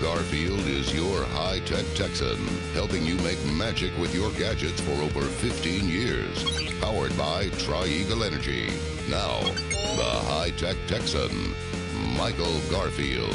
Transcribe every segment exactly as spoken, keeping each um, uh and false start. Garfield is your high-tech Texan, helping you make magic with your gadgets for over fifteen years. Powered by TriEagle Energy. Now, the high-tech Texan, Michael Garfield.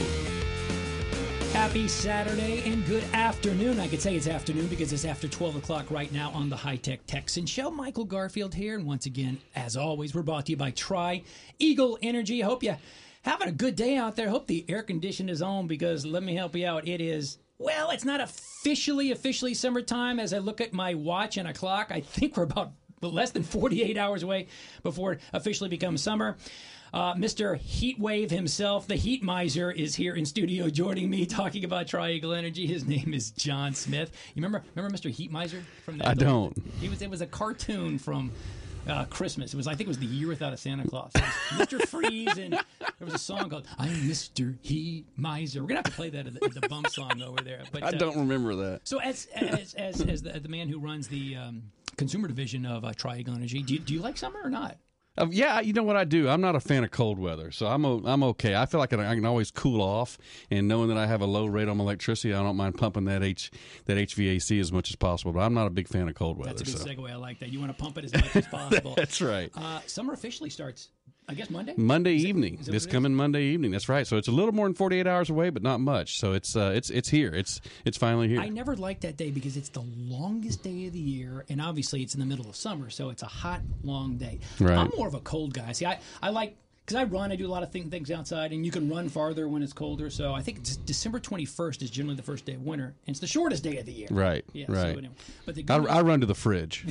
Happy Saturday and good afternoon. I could say it's afternoon because it's after twelve o'clock right now on the High-Tech Texan Show. Michael Garfield here, and once again, as always, we're brought to you by TriEagle Energy. I hope you... Having a good day out there. Hope the air condition is on, because let me help you out. It is, well, it's not officially, officially summertime. As I look at my watch and a clock, I think we're about less than forty-eight hours away before it officially becomes summer. Uh, Mister Heatwave himself, the Heat Miser, is here in studio joining me talking about TriEagle Energy. His name is John Smith. You remember remember Mister Heat Miser? From that I book? Don't. He was, it was a cartoon from... Uh, Christmas. It was, I think it was The Year Without a Santa Claus. It was Mister Freeze, and there was a song called I'm Mister Heat Miser. We're going to have to play that as the, the bump song over there. But, uh, I don't remember that. So as as as, as the, the man who runs the um, consumer division of uh, TriEagle Energy, do you, do you like summer or not? Uh, yeah, you know what I do. I'm not a fan of cold weather, so I'm o- I'm okay. I feel like I can, I can always cool off, and knowing that I have a low rate on my electricity, I don't mind pumping that H that H V A C as much as possible. But I'm not a big fan of cold weather. That's a good so. segue. I like that. You want to pump it as much as possible. That's right. Uh, summer officially starts, I guess, Monday? Monday is evening. It, it's coming Monday evening. That's right. So it's a little more than forty-eight hours away, but not much. So it's uh, it's it's here. It's it's finally here. I never liked that day because it's the longest day of the year, and obviously it's in the middle of summer, so it's a hot, long day. Right. I'm more of a cold guy. See, I, I like, because I run, I do a lot of thing, things outside, and you can run farther when it's colder. So I think December twenty-first is generally the first day of winter, and it's the shortest day of the year. Right, yeah, right. So anyway. But the good I, I run to the fridge.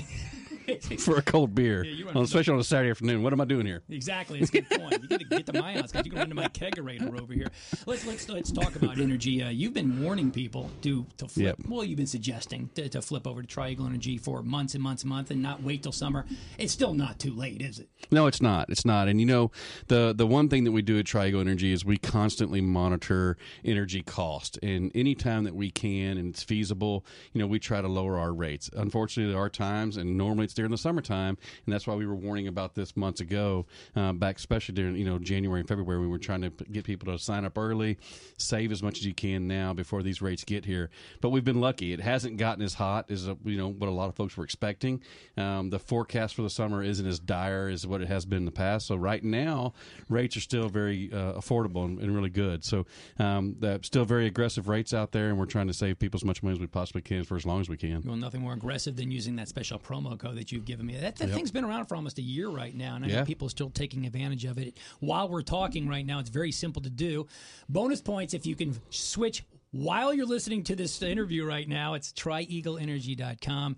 For a cold beer, yeah, well, especially on a Saturday afternoon. What am I doing here? Exactly. It's a good point. You got to get to my house because you can run to my kegerator over here. Let's let's let's talk about energy. Uh, you've been warning people to to flip. Yep. Well, you've been suggesting to, to flip over to TriEagle Energy for months and months and months and not wait till summer. It's still not too late, is it? No, it's not. It's not. And you know, the the one thing that we do at TriEagle Energy is we constantly monitor energy cost, and any time that we can and it's feasible, you know, we try to lower our rates. Unfortunately, there are times, and normally it's during the summertime, and that's why we were warning about this months ago, uh, back especially during, you know, January and February. We were trying to get people to sign up early, save as much as you can now before these rates get here. But we've been lucky. It hasn't gotten as hot as, you know, what a lot of folks were expecting. Um, the forecast for the summer isn't as dire as what it has been in the past. So right now, rates are still very uh, affordable and, and really good. So um, still very aggressive rates out there, and we're trying to save people as much money as we possibly can for as long as we can. Well, nothing more aggressive than using that special promo code that you've given me. That, that yep. thing's been around for almost a year right now, and I yeah. know people are still taking advantage of it. While we're talking right now, it's very simple to do. Bonus points if you can switch while you're listening to this interview right now. It's Tri Eagle Energy dot com.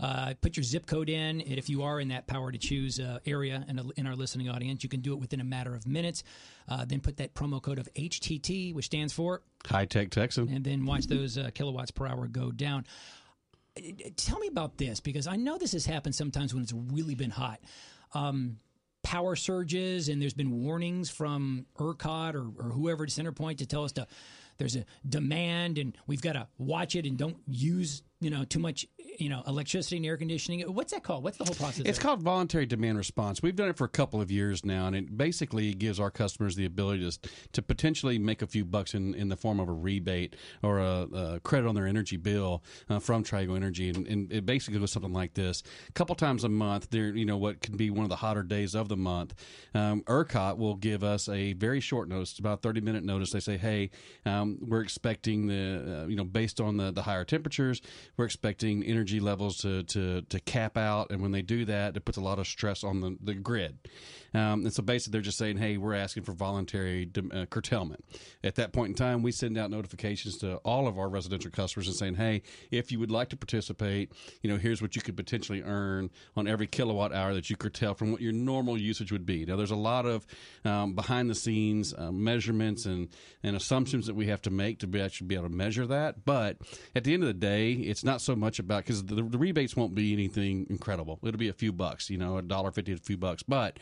Uh, put your zip code in, and if you are in that power to choose uh, area in, a, in our listening audience, you can do it within a matter of minutes. Uh, then put that promo code of H T T, which stands for High Tech Texan, and then watch those uh, kilowatts per hour go down. Tell me about this, because I know this has happened sometimes when it's really been hot. Um, power surges, and there's been warnings from ERCOT or, or whoever at CenterPoint to tell us to there's a demand and we've got to watch it and don't use, you know, too much you know, electricity and air conditioning. What's that called? What's the whole process? It's called voluntary demand response. We've done it for a couple of years now, and it basically gives our customers the ability to, to potentially make a few bucks in, in the form of a rebate or a, a credit on their energy bill uh, from TriEagle Energy. And, and it basically goes something like this. A couple times a month, there, you know, what can be one of the hotter days of the month, um, ERCOT will give us a very short notice, about thirty-minute notice. They say, hey, um, we're expecting the, uh, you know, based on the, the higher temperatures, we're expecting energy levels to, to, to cap out. And when they do that, it puts a lot of stress on the, the grid. Um, and so basically they're just saying, hey, we're asking for voluntary de- uh, curtailment. At that point in time, we send out notifications to all of our residential customers and saying, hey, if you would like to participate, you know, here's what you could potentially earn on every kilowatt hour that you curtail from what your normal usage would be. Now, there's a lot of um, behind the scenes uh, measurements and, and assumptions that we have to make to be, actually be able to measure that. But at the end of the day, it's not so much about, because the, the rebates won't be anything incredible. It'll be a few bucks, you know, a dollar fifty to a few bucks. But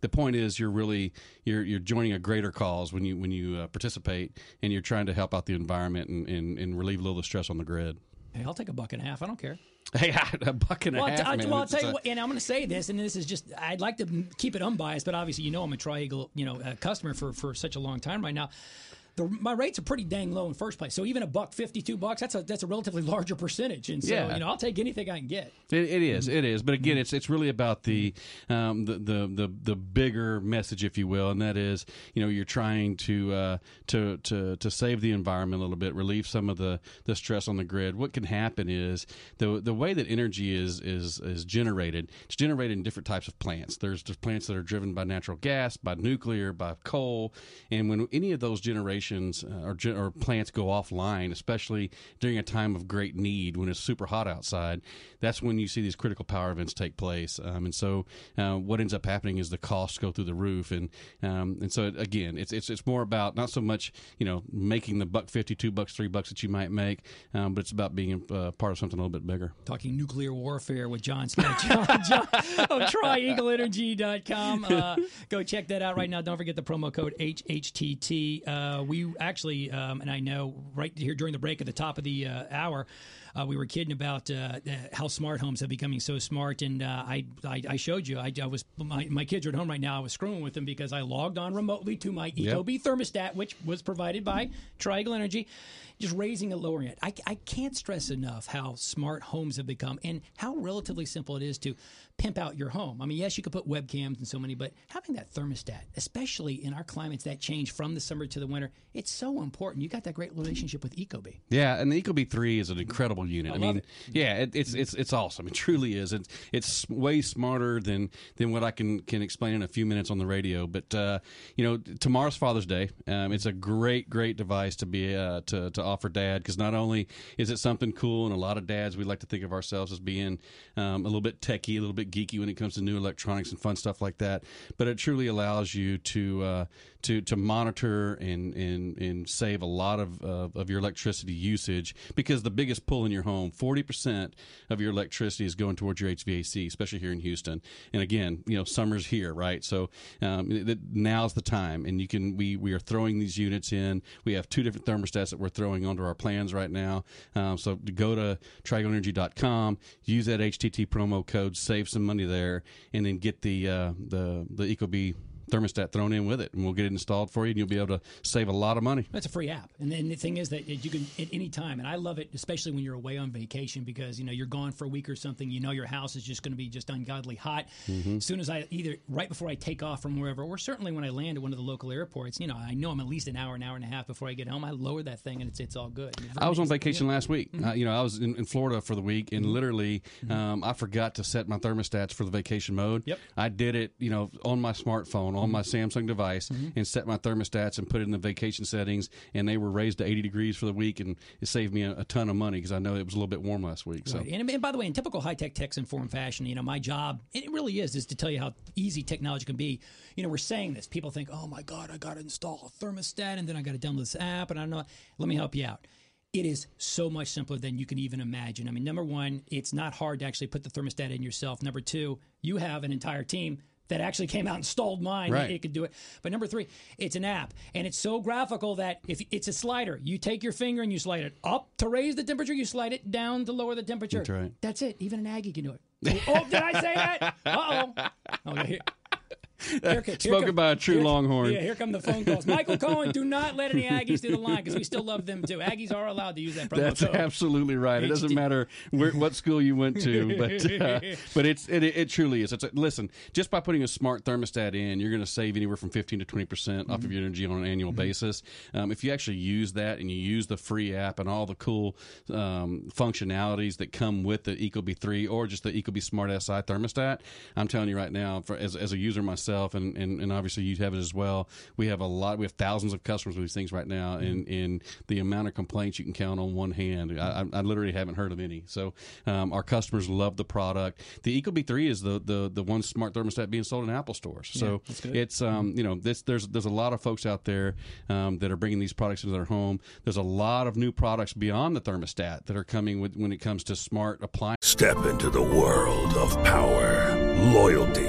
the point is, you're really you're you're joining a greater cause when you when you uh, participate and you're trying to help out the environment and, and, and relieve a little of the stress on the grid. Hey, I'll take a buck and a half. I don't care. Hey, a buck and a well, half. I, I, well, I'll tell you a... what, and I'm going to say this, and this is just, I'd like to keep it unbiased, but obviously, you know, I'm a TriEagle, you know, a customer for, for such a long time right now. The, my rates are pretty dang low in the first place. So even a buck fifty, two bucks, that's a that's a relatively larger percentage. And so, yeah. you know, I'll take anything I can get. It, it is, it is. But again, it's it's really about the, um, the the the the bigger message, if you will, and that is, you know, you're trying to uh, to to to save the environment a little bit, relieve some of the, the stress on the grid. What can happen is the the way that energy is is is generated. It's generated in different types of plants. There's plants that are driven by natural gas, by nuclear, by coal, and when any of those generations Or, or plants go offline, especially during a time of great need when it's super hot outside, that's when you see these critical power events take place. Um, and so uh, what ends up happening is the costs go through the roof. And um, and so, again, it's, it's it's more about not so much, you know, making the buck fifty, two bucks, three bucks that you might make, um, but it's about being uh, part of something a little bit bigger. Talking nuclear warfare with John Smith John, John of Tri Eagle Energy dot com. Uh, go check that out right now. Don't forget the promo code H H T T. Uh, we actually, um, and I know right here during the break at the top of the uh, hour, uh, we were kidding about uh, how smart homes are becoming so smart. And uh, I, I, I showed you, I, I was my, my kids are at home right now. I was screwing with them because I logged on remotely to my Ecobee yep. thermostat, which was provided by TriEagle Energy, just raising and lowering it. I, I can't stress enough how smart homes have become and how relatively simple it is to pimp out your home. I mean, yes, you could put webcams and so many, but having that thermostat, especially in our climates that change from the summer to the winter, it's so important. You got that great relationship with Ecobee. Yeah, and the Ecobee three is an incredible unit. I, I mean, it. yeah, it, it's it's it's awesome. It truly is. It's it's way smarter than than what I can can explain in a few minutes on the radio. But uh, you know, tomorrow's Father's Day. Um, it's a great great device to be uh, to to offer dad, because not only is it something cool, and a lot of dads we like to think of ourselves as being um, a little bit techie, a little bit geeky when it comes to new electronics and fun stuff like that. But it truly allows you to uh, to to monitor and and And, and save a lot of, uh, of your electricity usage, because the biggest pull in your home, forty percent of your electricity is going towards your H V A C, especially here in Houston. And again, you know, summer's here, right? So um, it, now's the time, and you can we we are throwing these units in. We have two different thermostats that we're throwing onto our plans right now. Um, so go to triangle energy dot com, use that H T T promo code, save some money there, and then get the uh, the the Ecobee thermostat thrown in with it, and we'll get it installed for you, and you'll be able to save a lot of money. That's a free app, and then the thing is that you can at any time, and I love it, especially when you're away on vacation, because you know you're gone for a week or something. You know your house is just going to be just ungodly hot. Mm-hmm. As soon as I either right before I take off from wherever, or certainly when I land at one of the local airports, you know I know I'm at least an hour, an hour and a half before I get home. I lower that thing, and it's it's all good. It's I was on vacation yeah. last week. Mm-hmm. uh, you know I was in, in Florida for the week, and literally mm-hmm. um, I forgot to set my thermostats for the vacation mode. Yep. I did it, you know, on my smartphone. On my Samsung device mm-hmm. and set my thermostats and put it in the vacation settings, and they were raised to eighty degrees for the week, and it saved me a, a ton of money because I know it was a little bit warm last week. So, right. and, and by the way, in typical high-tech Texan form fashion, you know, my job, it really is, is to tell you how easy technology can be. You know, we're saying this. People think, oh, my God, I got to install a thermostat, and then I got to download this app, and I don't know. Let me help you out. It is so much simpler than you can even imagine. I mean, number one, it's not hard to actually put the thermostat in yourself. Number two, you have an entire team that actually came out and installed mine, right. it, it could do it. But number three, it's an app. And it's so graphical that if it's a slider. You take your finger and you slide it up to raise the temperature. You slide it down to lower the temperature. That's right. That's it. Even an Aggie can do it. Oh, did I say that? Uh-oh. Oh, here. Here, here Spoken come, by a true here, Longhorn. Yeah, here come the phone calls. Michael Cohen, do not let any Aggies through the line because we still love them too. Aggies are allowed to use that promo code. That's absolutely right. H D. It doesn't matter where, what school you went to, but uh, but it's it, it truly is. It's a, listen, just by putting a smart thermostat in, you're going to save anywhere from fifteen to twenty percent off mm-hmm. of your energy on an annual mm-hmm. basis. Um, if you actually use that and you use the free app and all the cool um, functionalities that come with the Ecobee three or just the Ecobee Smart S I thermostat, I'm telling you right now, for, as as a user myself. And, and, and obviously you have it as well. We have a lot. We have thousands of customers with these things right now, and, and the amount of complaints you can count on one hand. I, I literally haven't heard of any. So um, our customers love the product. The Ecobee three is the, the the one smart thermostat being sold in Apple stores. So yeah, it's um you know this there's there's a lot of folks out there um, that are bringing these products into their home. There's a lot of new products beyond the thermostat that are coming with, when it comes to smart appliances. Step into the world of power, loyalty,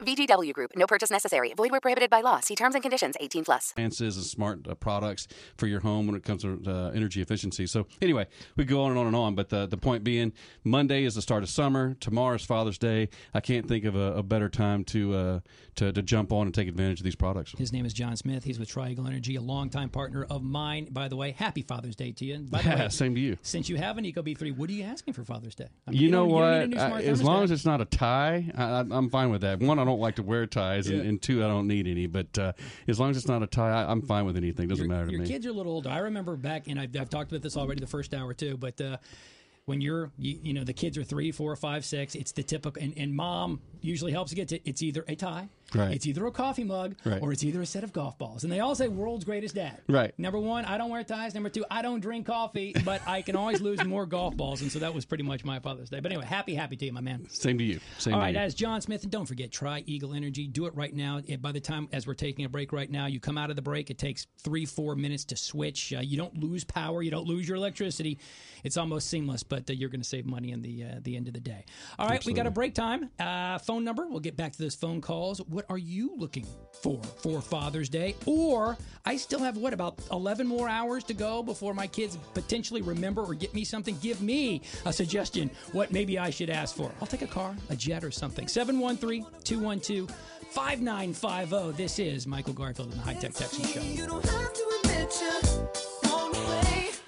V G W Group. No purchase necessary. Void where prohibited by law. See terms and conditions. eighteen plus. Appliances and smart uh, products for your home when it comes to uh, energy efficiency. So anyway, we go on and on and on. But the, the point being, Monday is the start of summer. Tomorrow is Father's Day. I can't think of a, a better time to, uh, to to jump on and take advantage of these products. His name is John Smith. He's with TriEagle Energy, a longtime partner of mine. By the way, happy Father's Day to you. And by the way, same to you. Since you have an Ecobee three, what are you asking for Father's Day? I mean, you, you know what? You don't need a new I, as long as it's not a tie, I, I, I'm fine with that. One, I don't like to wear ties, yeah. and, and two, I don't need any. But uh, as long as it's not a tie, I, I'm fine with anything. It doesn't your, matter to your me. Your kids are a little older. I remember back, and I've, I've talked about this already the first hour too, but uh, when you're, you, you know, the kids are three, four, five, six, it's the typical, and, and mom usually helps get to, it's either a tie, right. it's either a coffee mug, right. or it's either a set of golf balls. And they all say, world's greatest dad. Right. Number one, I don't wear ties. Number two, I don't drink coffee, but I can always lose more golf balls. And so that was pretty much my Father's Day. But anyway, happy, happy to you, my man. Same to you. Same all right, that is John Smith. And don't forget, TriEagle Energy. Do it right now. By the time, as we're taking a break right now, you come out of the break, it takes three, four minutes to switch. Uh, you don't lose power. You don't lose your electricity. It's almost seamless, but uh, you're going to save money in the, uh, the end of the day. All right, absolutely. We got a break time. Uh, phone number. We'll get back to those phone calls. What are you looking for for Father's Day? Or I still have, what, about eleven more hours to go before my kids potentially remember or get me something? Give me a suggestion what maybe I should ask for. I'll take a car, a jet, or something. seven one three, two one two, five nine five zero. This is Michael Garfield and the High Tech Texan Show. You don't have to admit you. Don't wait.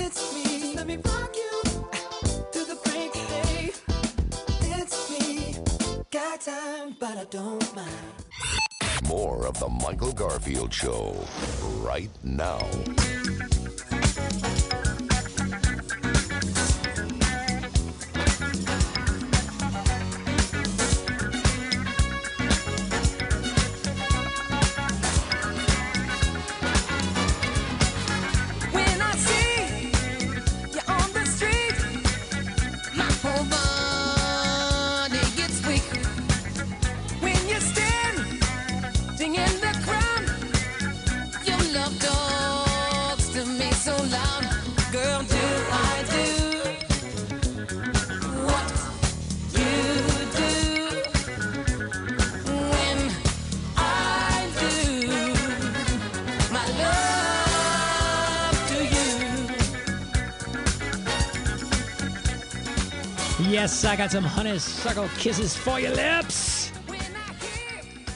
It's me. Let me rock you. Got time, but I don't mind. More of the Michael Garfield Show right now. Yes, I got some honeysuckle kisses for your lips.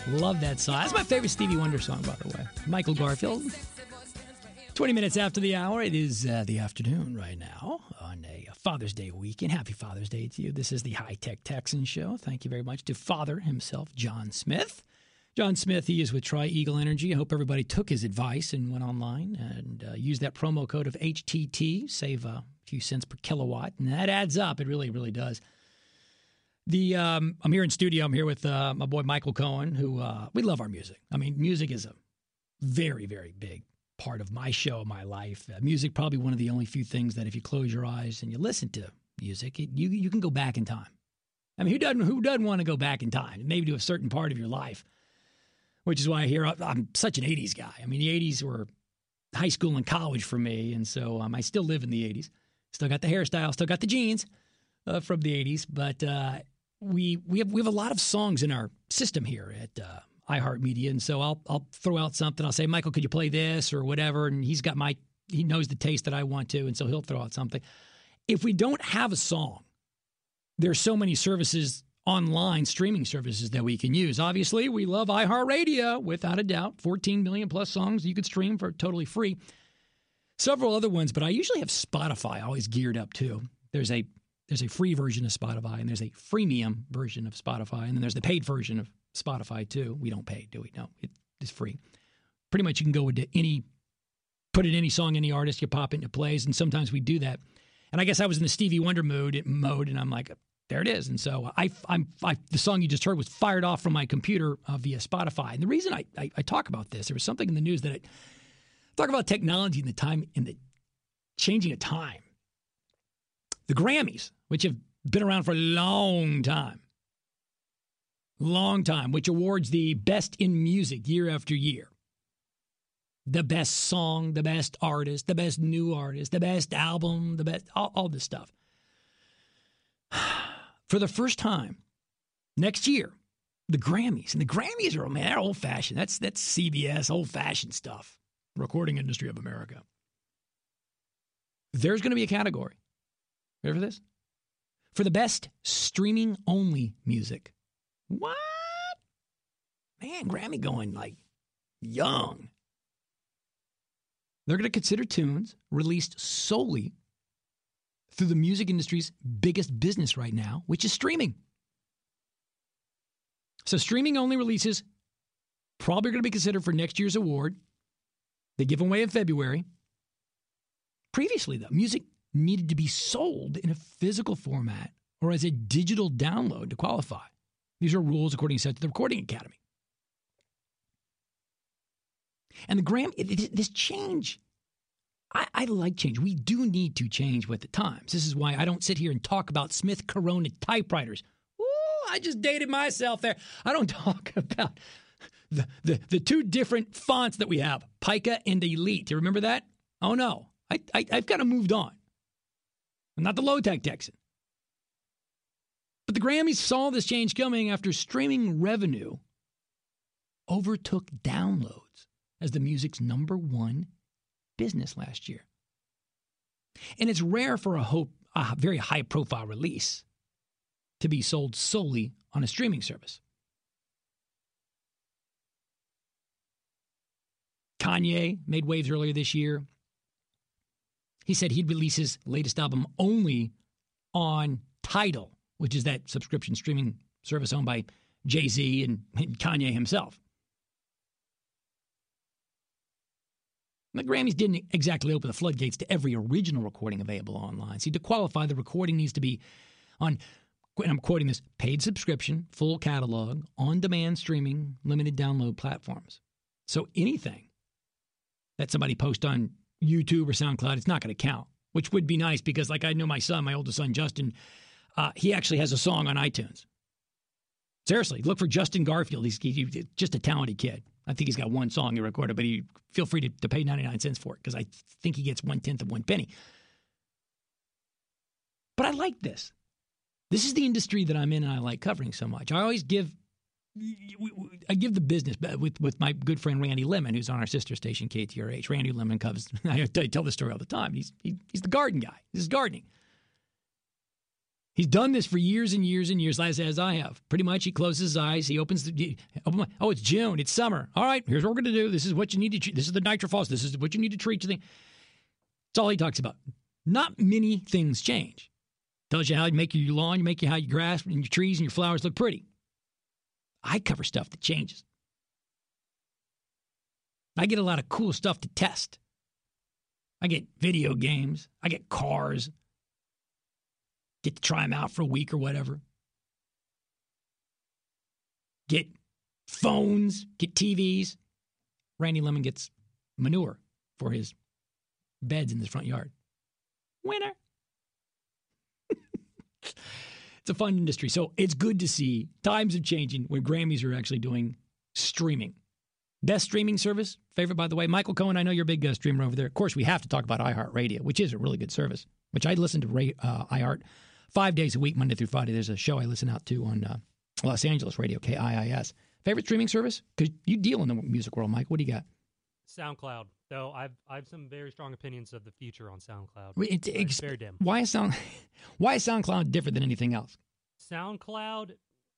Love that song. That's my favorite Stevie Wonder song, by the way. Michael Garfield. twenty minutes after the hour. It is uh, the afternoon right now on a Father's Day weekend. Happy Father's Day to you. This is the High Tech Texan Show. Thank you very much to Father himself, John Smith. John Smith, he is with TriEagle Energy. I hope everybody took his advice and went online and uh, used that promo code of H T T, save a few cents per kilowatt, and that adds up. It really, really does. The um, I'm here in studio. I'm here with uh, my boy Michael Cohen, who uh, we love our music. I mean, music is a very, very big part of my show, my life. Uh, music, probably one of the only few things that if you close your eyes and you listen to music, it, you you can go back in time. I mean, who doesn't who doesn't want to go back in time? Maybe to a certain part of your life, which is why I hear I'm such an eighties guy. I mean, the eighties were high school and college for me, and so um, I still live in the eighties. Still got the hairstyle, still got the jeans uh, from the eighties. But uh, we we have we have a lot of songs in our system here at uh, iHeartMedia, and so I'll I'll throw out something. I'll say, Michael, could you play this or whatever? And he's got my he knows the taste that I want to, and so he'll throw out something. If we don't have a song, there's so many services online, streaming services that we can use. Obviously, we love iHeartRadio, without a doubt. fourteen million plus songs you could stream for totally free. Several other ones, but I usually have Spotify always geared up too. There's a there's a free version of Spotify, and there's a freemium version of Spotify, and then there's the paid version of Spotify too. We don't pay, do we? No, it is free. Pretty much you can go into any, put in any song, any artist, you pop into plays, and sometimes we do that. And I guess I was in the Stevie Wonder mood, mode, and I'm like, there it is. And so I, I'm, I, the song you just heard was fired off from my computer uh, via Spotify. And the reason I, I, I talk about this, there was something in the news that I talk about technology and the time and the changing of time. The Grammys, which have been around for a long time, long time, which awards the best in music year after year. The best song, the best artist, the best new artist, the best album, the best, all, all this stuff. For the first time, next year, the Grammys. And the Grammys are, man, they're old-fashioned. That's, that's C B S, old-fashioned stuff. Recording Industry of America. There's going to be a category. Ready for this? For the best streaming-only music. What? Man, Grammy going, like, young. They're going to consider tunes released solely through the music industry's biggest business right now, which is streaming. So streaming-only releases probably going to be considered for next year's award. They give away in February. Previously, though, music needed to be sold in a physical format or as a digital download to qualify. These are rules according to the Recording Academy. And the Grammy, this change... I, I like change. We do need to change with the times. This is why I don't sit here and talk about Smith Corona typewriters. Ooh, I just dated myself there. I don't talk about the, the, the two different fonts that we have, Pica and Elite. You remember that? Oh, no. I, I, I've kind of moved on. I'm not the low-tech Texan. But the Grammys saw this change coming after streaming revenue overtook downloads as the music's number one business last year. And it's rare for a, hope, a very high-profile release to be sold solely on a streaming service. Kanye made waves earlier this year. He said he'd release his latest album only on Tidal, which is that subscription streaming service owned by Jay-Z and, and Kanye himself. The Grammys didn't exactly open the floodgates to every original recording available online. See, to qualify, the recording needs to be on, and I'm quoting this, paid subscription, full catalog, on-demand streaming, limited download platforms. So anything that somebody posts on YouTube or SoundCloud, it's not going to count, which would be nice because, like, I know my son, my oldest son, Justin, uh, he actually has a song on iTunes. Seriously, look for Justin Garfield. He's, he's just a talented kid. I think he's got one song he recorded, but he feel free to, to pay ninety-nine cents for it because I think he gets one-tenth of one penny. But I like this. This is the industry that I'm in and I like covering so much. I always give I give the business with, with my good friend Randy Lemon, who's on our sister station, K T R H. Randy Lemon covers, I tell this story all the time. He's, he, he's the garden guy. This is gardening. He's done this for years and years and years, as, as I have. Pretty much, he closes his eyes. He opens the. He, open my, oh, it's June. It's summer. All right, here's what we're going to do. This is what you need to treat. This is the nitrophos. This is what you need to treat. That's all he talks about. Not many things change. Tells you how you make your lawn, you make your, how you grass, and your trees and your flowers look pretty. I cover stuff that changes. I get a lot of cool stuff to test. I get video games, I get cars. Get to try them out for a week or whatever. Get phones, get T Vs, Randy Lemon gets manure for his beds in his front yard. Winner. It's a fun industry. So it's good to see times are changing when Grammys are actually doing streaming. Best streaming service, favorite, by the way. Michael Cohen, I know you're a big uh, streamer over there. Of course, we have to talk about iHeartRadio, which is a really good service, which I listen to uh, iHeart five days a week, Monday through Friday. There's a show I listen out to on uh, Los Angeles radio, K I I S. Favorite streaming service? Because you deal in the music world, Mike. What do you got? SoundCloud. Though I've I've some very strong opinions of the future on SoundCloud. It's, it's very dim. Why is Sound Why is SoundCloud different than anything else? SoundCloud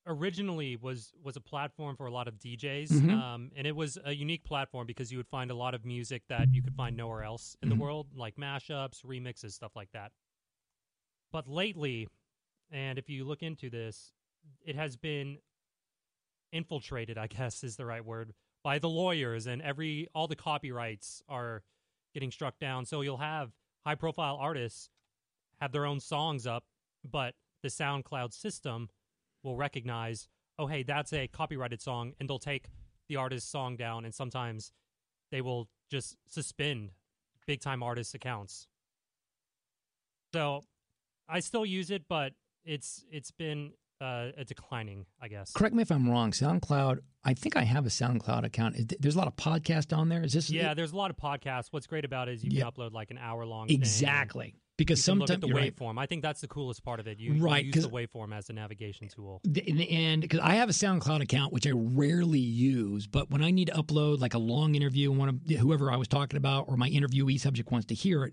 originally was was a platform for a lot of D Js, mm-hmm. um, and it was a unique platform because you would find a lot of music that you could find nowhere else in mm-hmm. the world, like mashups, remixes, stuff like that. But lately, and if you look into this, it has been infiltrated, I guess is the right word, by the lawyers, and every all the copyrights are getting struck down. So you'll have high-profile artists have their own songs up, but the SoundCloud system will recognize, oh, hey, that's a copyrighted song, and they'll take the artist's song down, and sometimes they will just suspend big-time artists' accounts. So I still use it, but it's it's been... Uh, a declining, I guess. Correct me if I'm wrong. SoundCloud, I think I have a SoundCloud account. Is th- there's a lot of podcasts on there. Is this? Yeah, it? There's a lot of podcasts. What's great about it is you yeah. can upload like an hour long. Exactly, because sometimes the waveform. Right. I think that's the coolest part of it. You, right, you use the waveform as a navigation tool. The, and because I have a SoundCloud account, which I rarely use, but when I need to upload like a long interview and want to whoever I was talking about or my interviewee subject wants to hear it.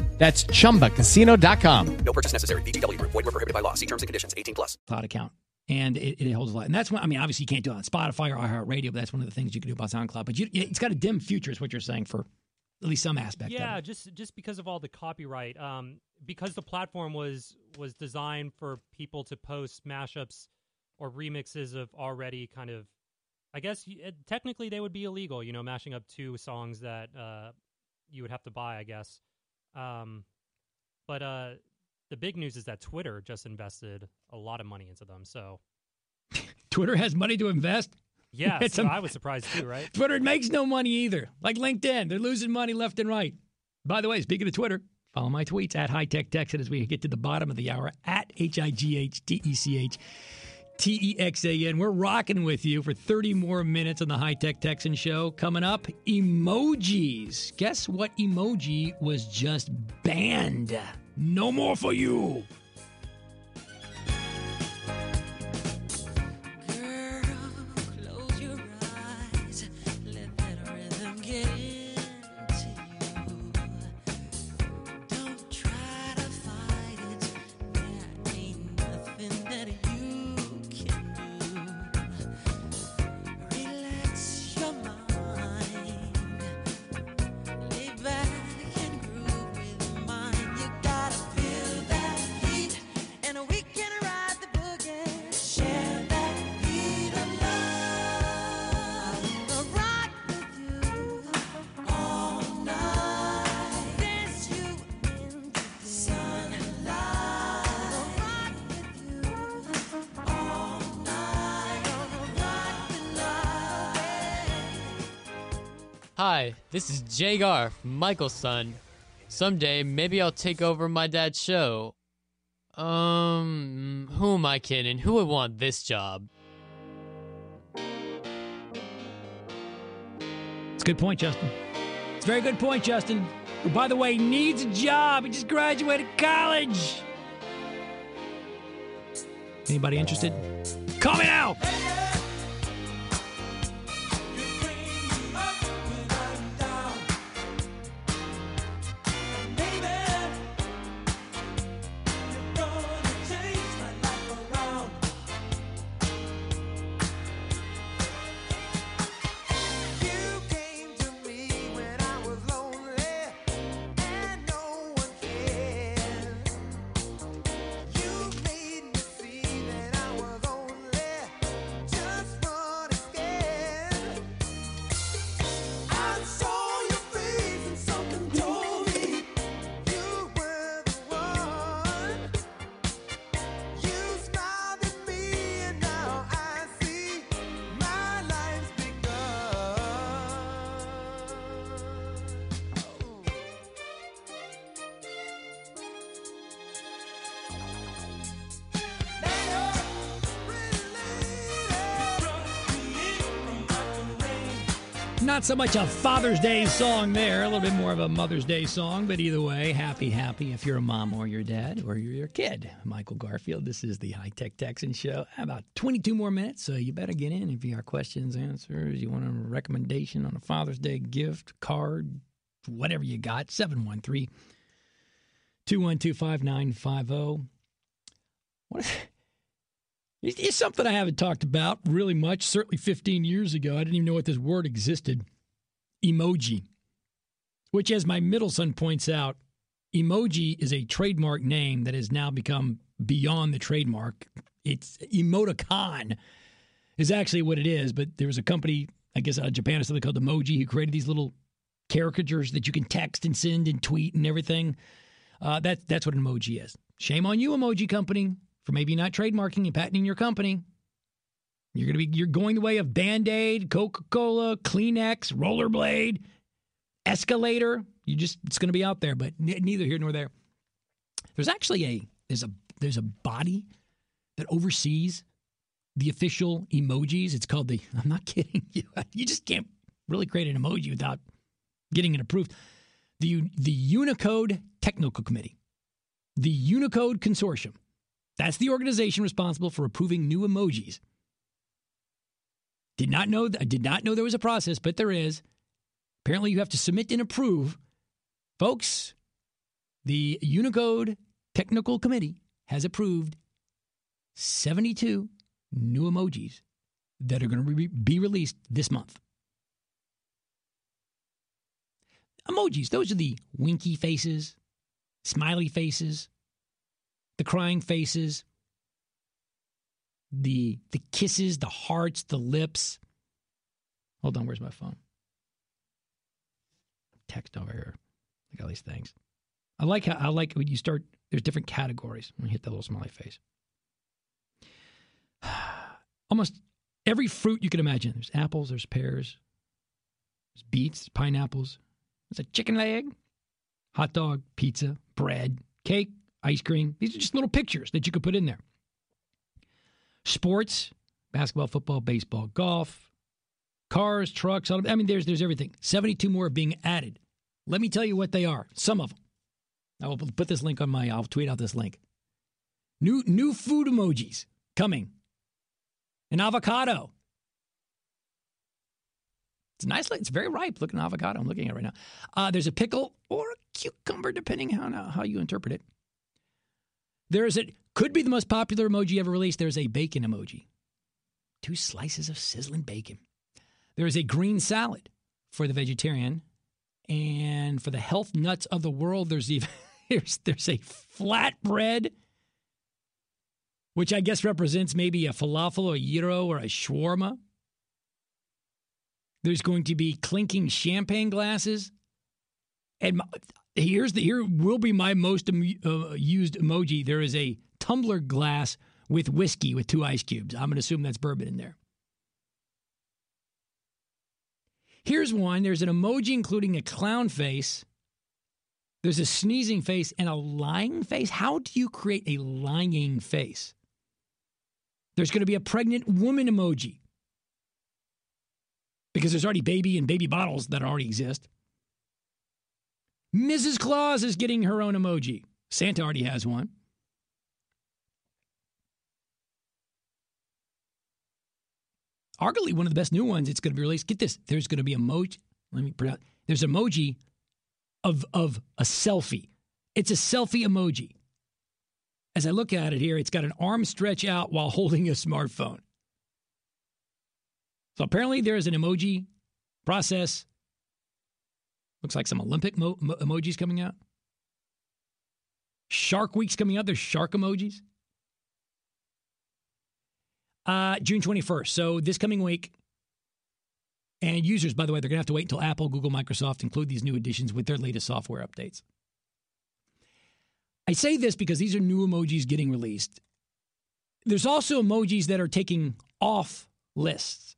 That's chumba casino dot com. No purchase necessary. V G W Group. Void where prohibited by law. See terms and conditions. eighteen plus. Cloud account. And it, it holds a lot. And that's one. I mean, obviously you can't do it on Spotify or iHeartRadio, but that's one of the things you can do about SoundCloud. But you, it's got a dim future is what you're saying for at least some aspect yeah, of it. Yeah, just, just because of all the copyright. Um, because the platform was, was designed for people to post mashups or remixes of already kind of, I guess, it, technically they would be illegal, you know, mashing up two songs that uh, you would have to buy, I guess. Um, but uh, the big news is that Twitter just invested a lot of money into them. So, Twitter has money to invest? Yeah, so I was surprised too, right? Twitter makes no money either. Like LinkedIn, they're losing money left and right. By the way, speaking of Twitter, follow my tweets at High Tech Texan as we get to the bottom of the hour at H I G H T E C H T E X A N. We're rocking with you for thirty more minutes on the High Tech Texan Show. Coming up, emojis. Guess what emoji was just banned? No more for you. Hi, this is Jay Garf, Michael's son. Someday, maybe I'll take over my dad's show. Um, who am I kidding? Who would want this job? It's a good point, Justin. It's a very good point, Justin. Who, by the way, needs a job. He just graduated college. Anybody interested? Call me now! Not so much a Father's Day song there, a little bit more of a Mother's Day song, but either way, happy, happy if you're a mom or your dad or you're your kid. Michael Garfield, this is the High Tech Texan Show. About twenty-two more minutes, so you better get in if you have questions, answers, you want a recommendation on a Father's Day gift, card, whatever you got, seven one three, two one two, five nine five zero. What is It's something I haven't talked about really much, certainly fifteen years ago. I didn't even know what this word existed, emoji, which, as my middle son points out, emoji is a trademark name that has now become beyond the trademark. It's emoticon is actually what it is, but there was a company, I guess out of Japan or something, called Emoji, who created these little caricatures that you can text and send and tweet and everything. Uh, that, that's what an emoji is. Shame on you, emoji company, for maybe not trademarking and patenting your company. You're going to be, you're going the way of Band-Aid, Coca-Cola, Kleenex, Rollerblade, Escalator. You just, it's going to be out there, but neither here nor there. There's actually a, there's a, there's a body that oversees the official emojis. It's called the, I'm not kidding you. You just can't really create an emoji without getting it approved. The, the Unicode Technical Committee, the Unicode Consortium. That's the organization responsible for approving new emojis. Did not know I did not know there was a process, but there is. Apparently, you have to submit and approve. Folks, the Unicode Technical Committee has approved seventy-two new emojis that are going to be released this month. Emojis, those are the winky faces, smiley faces, the crying faces, the the kisses, the hearts, the lips. Hold on, where's my phone? Text over here. I got all these things. I like how I like when you start. There's different categories when you hit that little smiley face. Almost every fruit you can imagine. There's apples. There's pears. There's beets. Pineapples. There's a chicken leg, hot dog, pizza, bread, cake, ice cream. These are just little pictures that you could put in there. Sports, basketball, football, baseball, golf, cars, trucks. Auto, I mean, there's there's everything. seventy-two more are being added. Let me tell you what they are. Some of them. I will put this link on my, I'll tweet out this link. New new food emojis coming. An avocado. It's nice. It's very ripe. Look at an avocado. I'm looking at it right now. Uh, there's a pickle or a cucumber, depending on how, how you interpret it. There is a, could be the most popular emoji ever released. There's a bacon emoji. Two slices of sizzling bacon. There is a green salad for the vegetarian. And for the health nuts of the world, there's even there's, there's a flatbread, which I guess represents maybe a falafel or a gyro or a shawarma. There's going to be clinking champagne glasses. And my, Here's the here will be my most em, uh, used emoji. There is a tumbler glass with whiskey with two ice cubes. I'm going to assume that's bourbon in there. Here's one. There's an emoji including a clown face. There's a sneezing face and a lying face. How do you create a lying face? There's going to be a pregnant woman emoji because there's already baby and baby bottles that already exist. Missus Claus is getting her own emoji. Santa already has one. Arguably one of the best new ones. It's going to be released. Get this. There's going to be emoji. Let me pronounce. There's an emoji of of a selfie. It's a selfie emoji. As I look at it here, it's got an arm stretch out while holding a smartphone. So apparently there is an emoji process. Looks like some Olympic mo- mo- emojis coming out. Shark Week's coming out. There's shark emojis. Uh, June twenty-first. So this coming week. And users, by the way, they're going to have to wait until Apple, Google, Microsoft include these new additions with their latest software updates. I say this because these are new emojis getting released. There's also emojis that are taking off lists.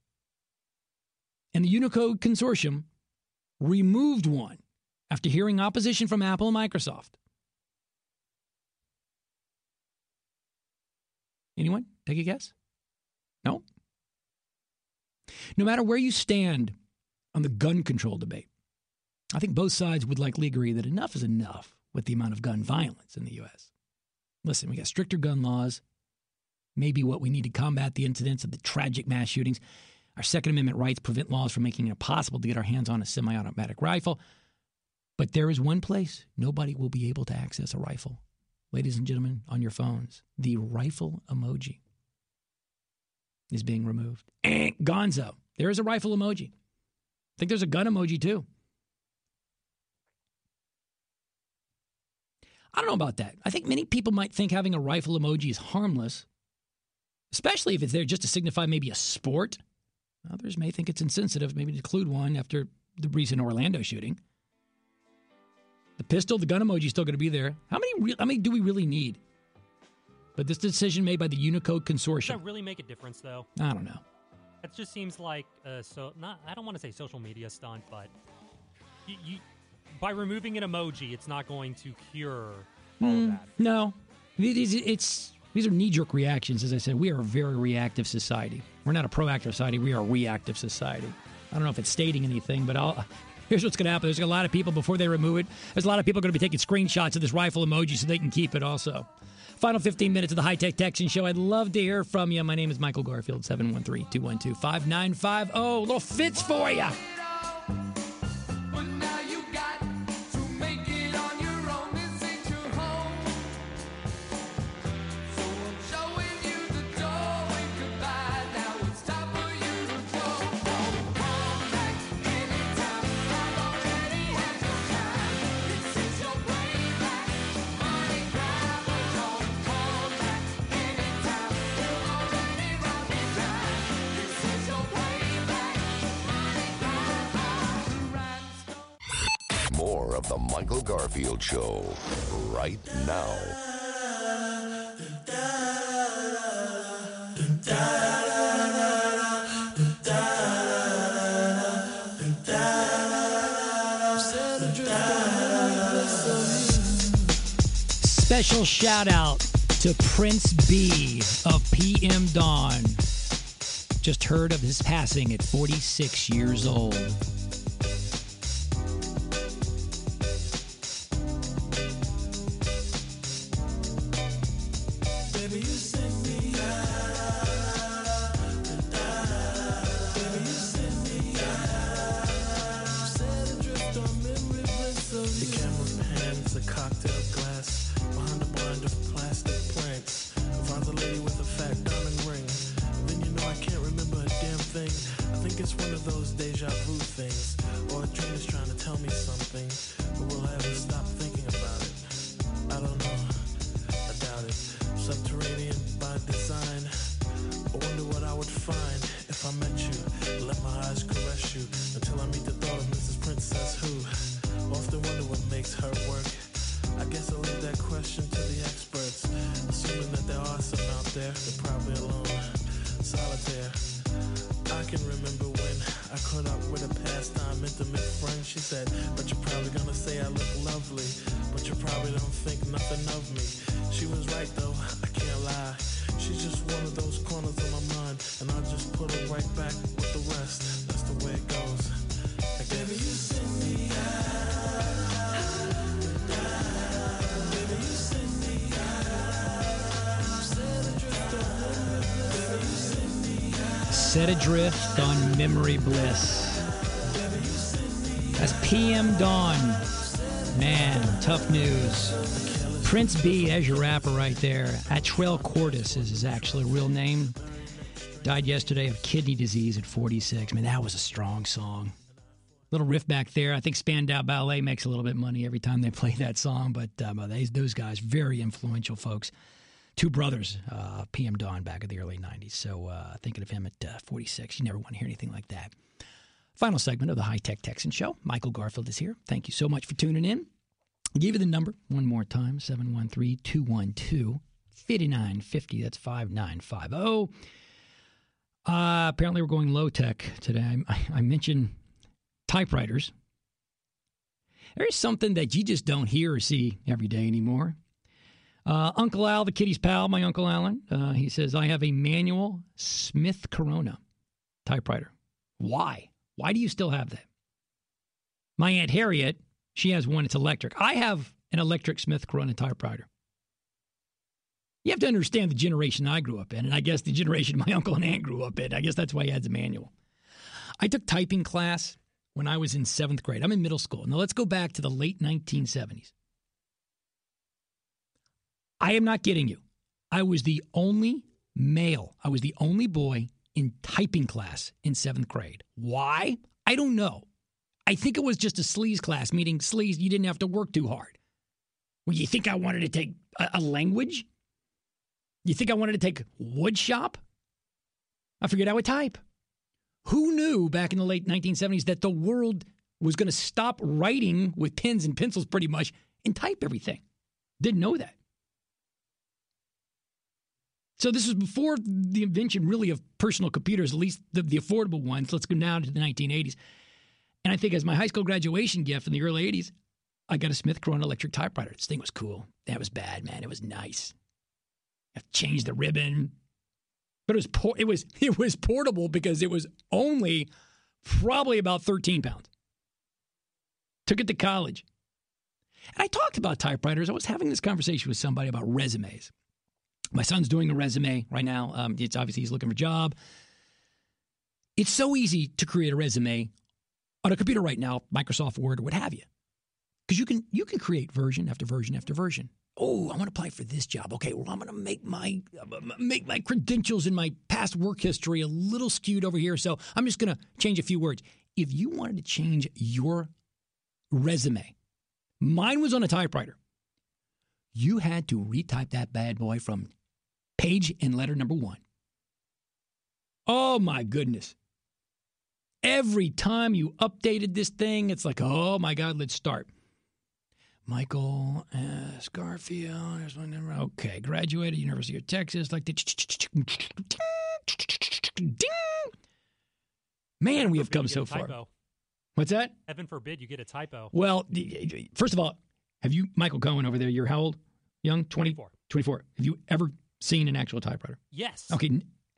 And the Unicode Consortium removed one after hearing opposition from Apple and Microsoft. Anyone? Take a guess? No? No matter where you stand on the gun control debate. I think both sides would likely agree that enough is enough with the amount of gun violence in the U S. Listen, we got stricter gun laws, maybe what we need to combat the incidents of the tragic mass shootings. Our Second Amendment rights prevent laws from making it impossible to get our hands on a semi-automatic rifle. But there is one place nobody will be able to access a rifle. Ladies and gentlemen, on your phones, the rifle emoji is being removed. Eh, gonzo. There is a rifle emoji. I think there's a gun emoji too. I don't know about that. I think many people might think having a rifle emoji is harmless, especially if it's there just to signify maybe a sport. Others may think it's insensitive, maybe to include one after the recent Orlando shooting. The pistol, the gun emoji is still going to be there. How many re- How many do we really need? But this decision made by the Unicode Consortium. Does that really make a difference, though? I don't know. That just seems like, uh, so not. I don't want to say social media stunt, but you, you, by removing an emoji, it's not going to cure all mm, of that. No. It's, it's, these are knee-jerk reactions, as I said. We are a very reactive society. We're not a proactive society. We are a reactive society. I don't know if it's stating anything, but I'll... Here's what's going to happen. There's a lot of people, before they remove it, there's a lot of people going to be taking screenshots of this rifle emoji so they can keep it also. Final fifteen minutes of the High Tech Texan Show. I'd love to hear from you. My name is Michael Garfield, seven one three, two one two, five nine five zero. Little fits for you. The Michael Garfield Show, right now. Special shout out to Prince B of P M Dawn. Just heard of his passing at forty-six years old. Set Adrift on Memory Bliss. That's P M Dawn. Man, tough news. Prince B, as your rapper right there. Atrell Cordes is his actual real name. Died yesterday of kidney disease at forty-six. Man, that was a strong song. Little riff back there. I think Spandau Ballet makes a little bit of money every time they play that song, but um, they, those guys, very influential folks. Two brothers, uh, P M Dawn, back in the early nineties. So uh, thinking of him at uh, forty-six, you never want to hear anything like that. Final segment of the High Tech Texan Show. Michael Garfield is here. Thank you so much for tuning in. I'll give you the number one more time, seven one three, two one two, five nine five zero. That's five nine five zero. Uh, apparently we're going low-tech today. I, I mentioned typewriters. There is something that you just don't hear or see every day anymore. Uh, Uncle Al, the kitty's pal, my Uncle Alan, uh, he says, I have a manual Smith Corona typewriter. Why? Why do you still have that? My Aunt Harriet, she has one. It's electric. I have an electric Smith Corona tire prider. You have to understand the generation I grew up in, and I guess the generation my uncle and aunt grew up in. I guess that's why he had the manual. I took typing class when I was in seventh grade. I'm in middle school. Now, let's go back to the late nineteen seventies. I am not kidding you. I was the only male. I was the only boy in typing class in seventh grade. Why? I don't know. I think it was just a sleaze class, meaning sleaze, you didn't have to work too hard. Well, you think I wanted to take a, a language? You think I wanted to take wood shop? I figured I would type. Who knew back in the late nineteen seventies that the world was going to stop writing with pens and pencils pretty much and type everything? Didn't know that. So this was before the invention really of personal computers, at least the, the affordable ones. Let's go now to the nineteen eighties. And I think as my high school graduation gift in the early eighties, I got a Smith Corona electric typewriter. This thing was cool. That was bad, man. It was nice. I changed the ribbon, but it was por- it was it was portable because it was only probably about thirteen pounds. Took it to college, and I talked about typewriters. I was having this conversation with somebody about resumes. My son's doing a resume right now. Um, it's obviously he's looking for a job. It's so easy to create a resume on a computer right now, Microsoft Word or what have you, because you can you can create version after version after version. Oh, I want to apply for this job. Okay, well, I'm going to make my make my credentials and my past work history a little skewed over here, so I'm just going to change a few words. If you wanted to change your resume, mine was on a typewriter. You had to retype that bad boy from page and letter number one. Oh, my goodness. Every time you updated this thing, it's like, oh, my God, let's start. Michael S. Garfield. There's my number. Okay, graduated University of Texas. Like the ding. Man, we have come so far. What's that? Heaven forbid you get a typo. Well, first of all, have you, Michael Cohen over there? You're how old? Young? twenty-four. twenty-four. Have you ever seen an actual typewriter? Yes. Okay.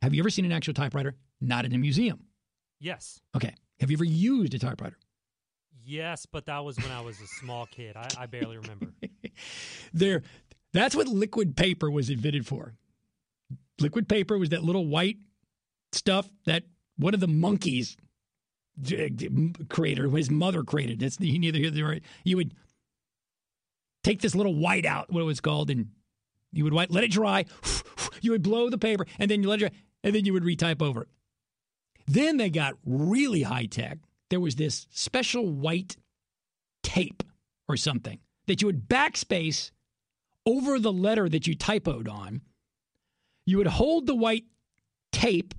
Have you ever seen an actual typewriter? Not in a museum. Yes. Okay. Have you ever used a typewriter? Yes, but that was when I was a small kid. I, I barely remember. There, that's what liquid paper was invented for. Liquid paper was that little white stuff that one of the monkeys created, his mother created. That's neither here nor there. You would take this little white out, what it was called, and you would white, let it dry. You would blow the paper, and then you let it dry, and then you would retype over it. Then they got really high tech. There was this special white tape or something that you would backspace over the letter that you typoed on. You would hold the white tape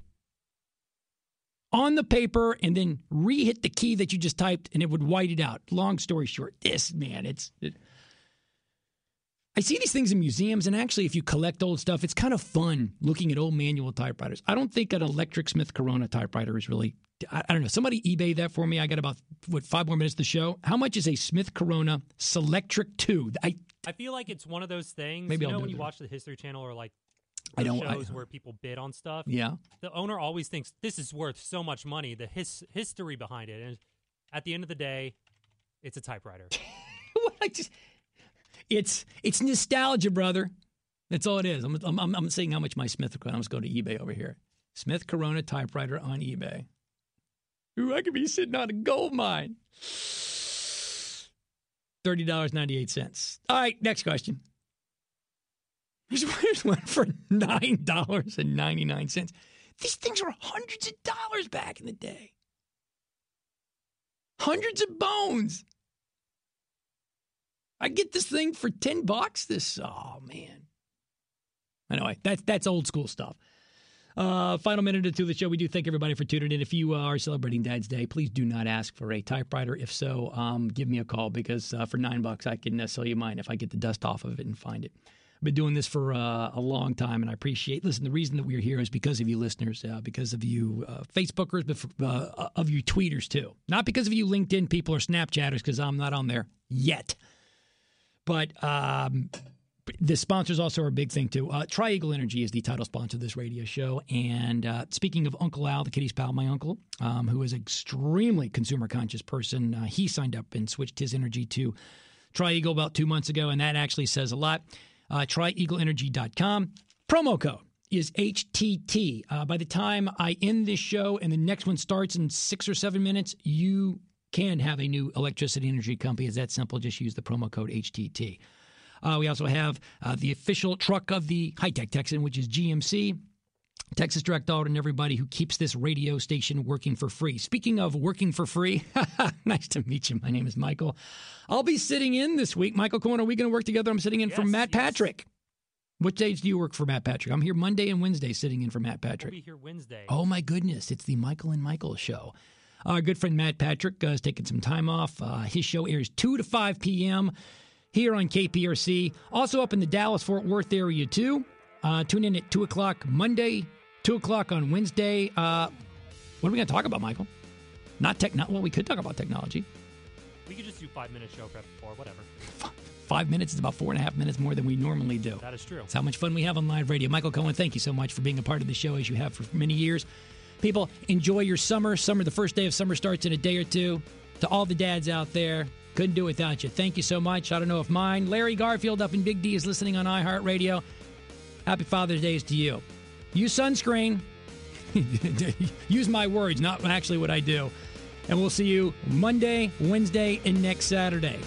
on the paper and then re-hit the key that you just typed, and it would white it out. Long story short, this, man, it's... It, I see these things in museums, and actually, if you collect old stuff, it's kind of fun looking at old manual typewriters. I don't think an electric Smith Corona typewriter is really... I don't know. Somebody eBay that for me. I got about, what, five more minutes of the show. How much is a Smith Corona Selectric two? I I feel like it's one of those things, maybe you know, when you watch the History Channel or like I don't, shows I don't. where people bid on stuff. Yeah. The owner always thinks this is worth so much money, the his, history behind it. And at the end of the day, it's a typewriter. What, I just, it's it's nostalgia, brother. That's all it is. I'm, I'm, I'm seeing how much my Smith Corona, I'm just going to eBay over here. Smith Corona typewriter on eBay. Ooh, I could be sitting on a gold mine. thirty dollars and ninety-eight cents. All right, next question. Here's one for nine dollars and ninety-nine cents. These things were hundreds of dollars back in the day. Hundreds of bones. I get this thing for ten bucks. This, oh, man. Anyway, that's, that's old school stuff. Uh, final minute or two of the show. We do thank everybody for tuning in. If you uh, are celebrating Dad's Day, please do not ask for a typewriter. If so, um, give me a call because uh, for nine bucks, I can uh, sell you mine if I get the dust off of it and find it. I've been doing this for uh, a long time, and I appreciate. Listen, the reason that we're here is because of you listeners, uh, because of you uh, Facebookers, but for, uh, of you tweeters too. Not because of you LinkedIn people or Snapchatters, because I'm not on there yet. But um, The sponsors also are a big thing, too. Uh, TriEagle Energy is the title sponsor of this radio show. And uh, speaking of Uncle Al, the kitty's pal, my uncle, um, who is an extremely consumer-conscious person, uh, he signed up and switched his energy to TriEagle about two months ago, and that actually says a lot. Uh, Tri Eagle Energy dot com. Promo code is H T T. Uh, by the time I end this show and the next one starts in six or seven minutes, you can have a new electricity energy company. It's that simple. Just use the promo code H T T. Uh, we also have uh, the official truck of the high-tech Texan, which is G M C, Texas Direct Auto, and everybody who keeps this radio station working for free. Speaking of working for free, nice to meet you. My name is Michael. I'll be sitting in this week. Michael Cohen, are we going to work together? I'm sitting in yes, for Matt yes. Patrick. What days do you work for Matt Patrick? I'm here Monday and Wednesday sitting in for Matt Patrick. I'll be here Wednesday. Oh, my goodness. It's the Michael and Michael show. Our good friend Matt Patrick uh, is taking some time off. Uh, his show airs two to five p.m. here on K P R C. Also up in the Dallas-Fort Worth area, too. Uh, tune in at two o'clock Monday, two o'clock on Wednesday. Uh, what are we going to talk about, Michael? Not tech. Not, well, we could talk about technology. We could just do five-minute show prep or whatever. Five minutes is about four and a half minutes more than we normally do. That is true. That's how much fun we have on live radio. Michael Cohen, thank you so much for being a part of the show as you have for many years. People, enjoy your summer. Summer, the first day of summer starts in a day or two. To all the dads out there, couldn't do it without you. Thank you so much. I don't know if mine. Larry Garfield up in Big D is listening on iHeartRadio. Happy Father's Day to you. Use sunscreen. Use my words, not actually what I do. And we'll see you Monday, Wednesday, and next Saturday.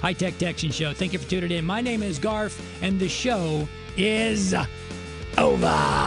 High Tech Texan Show. Thank you for tuning in. My name is Garf, and the show is over.